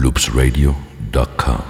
loopsradio.com.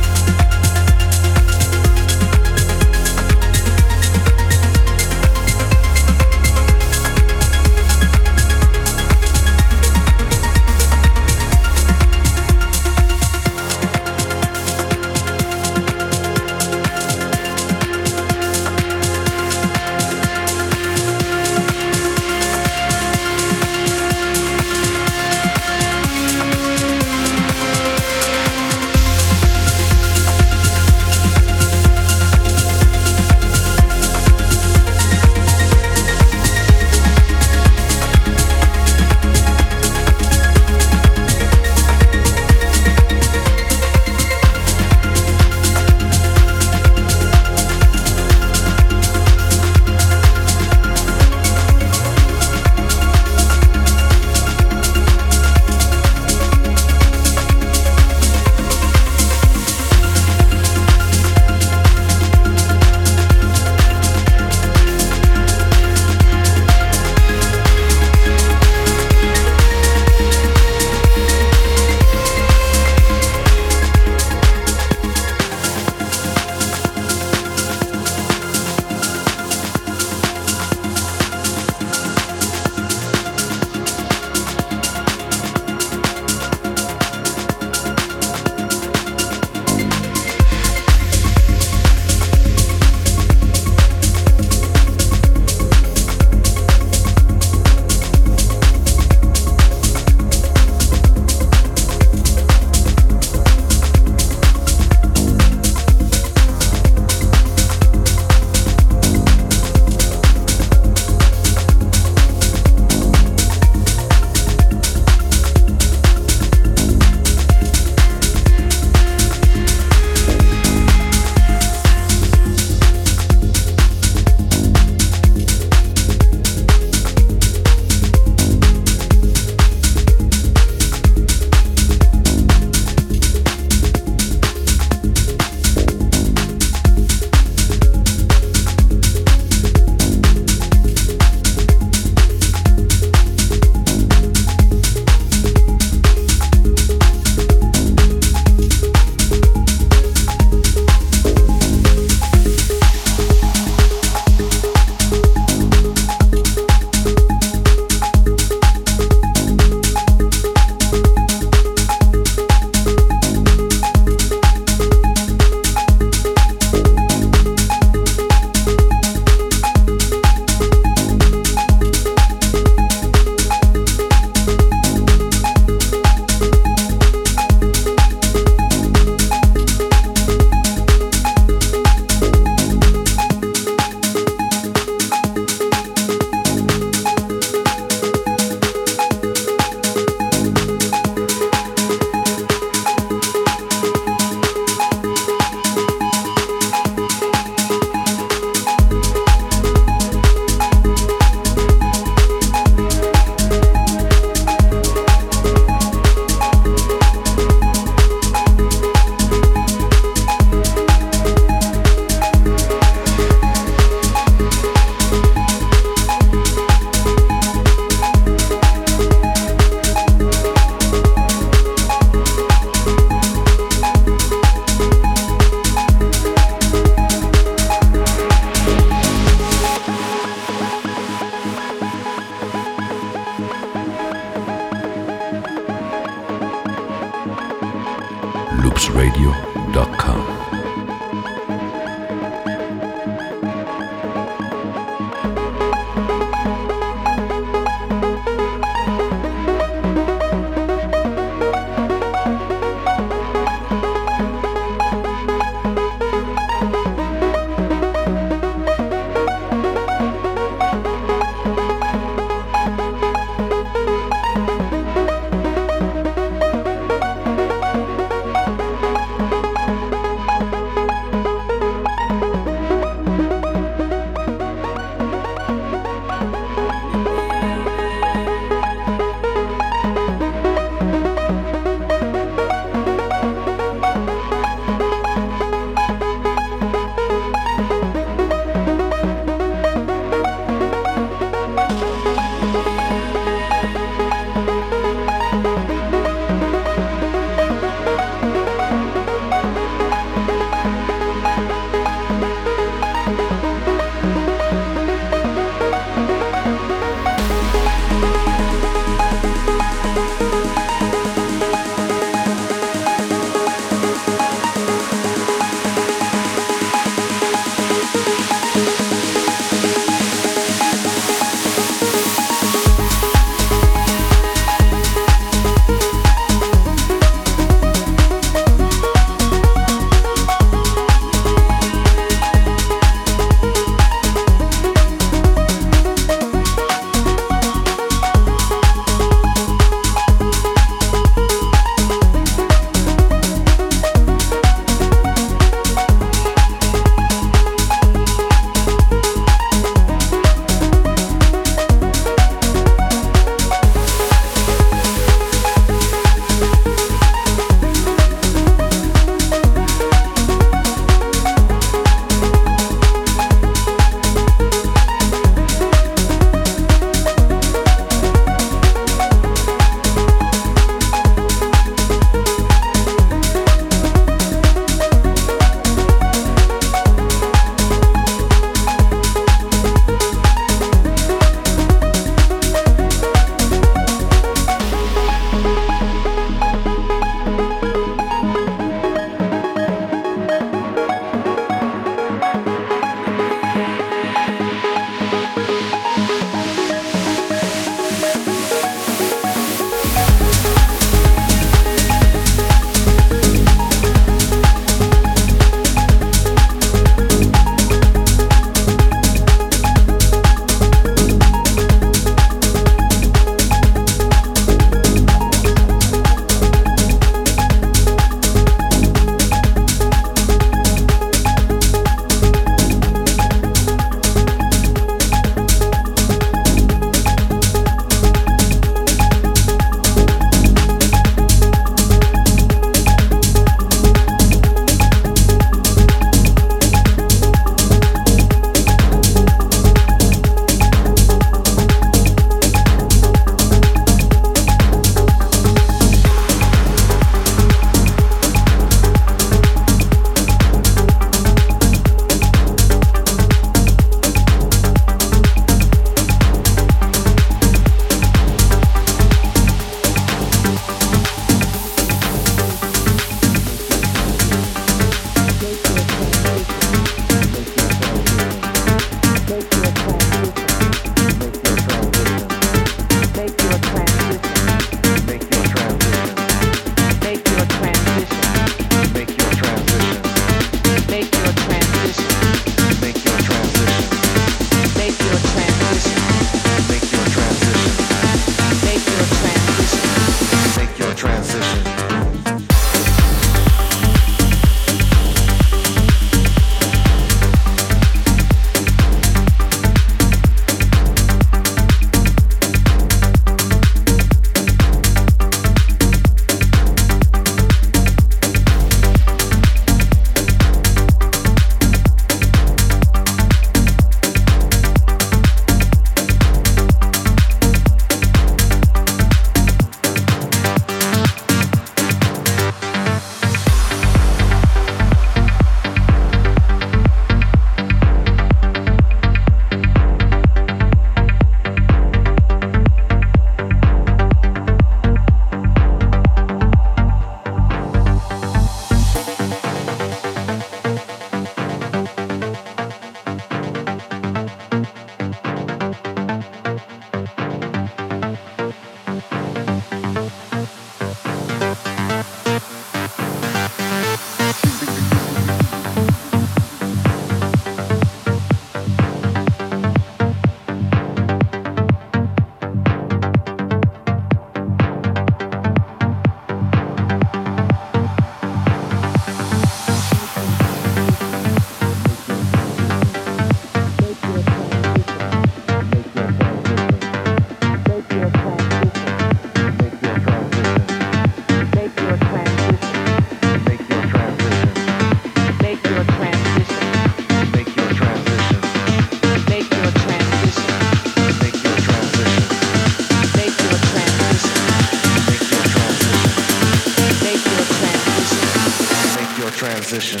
transition.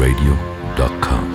loopsradio.com.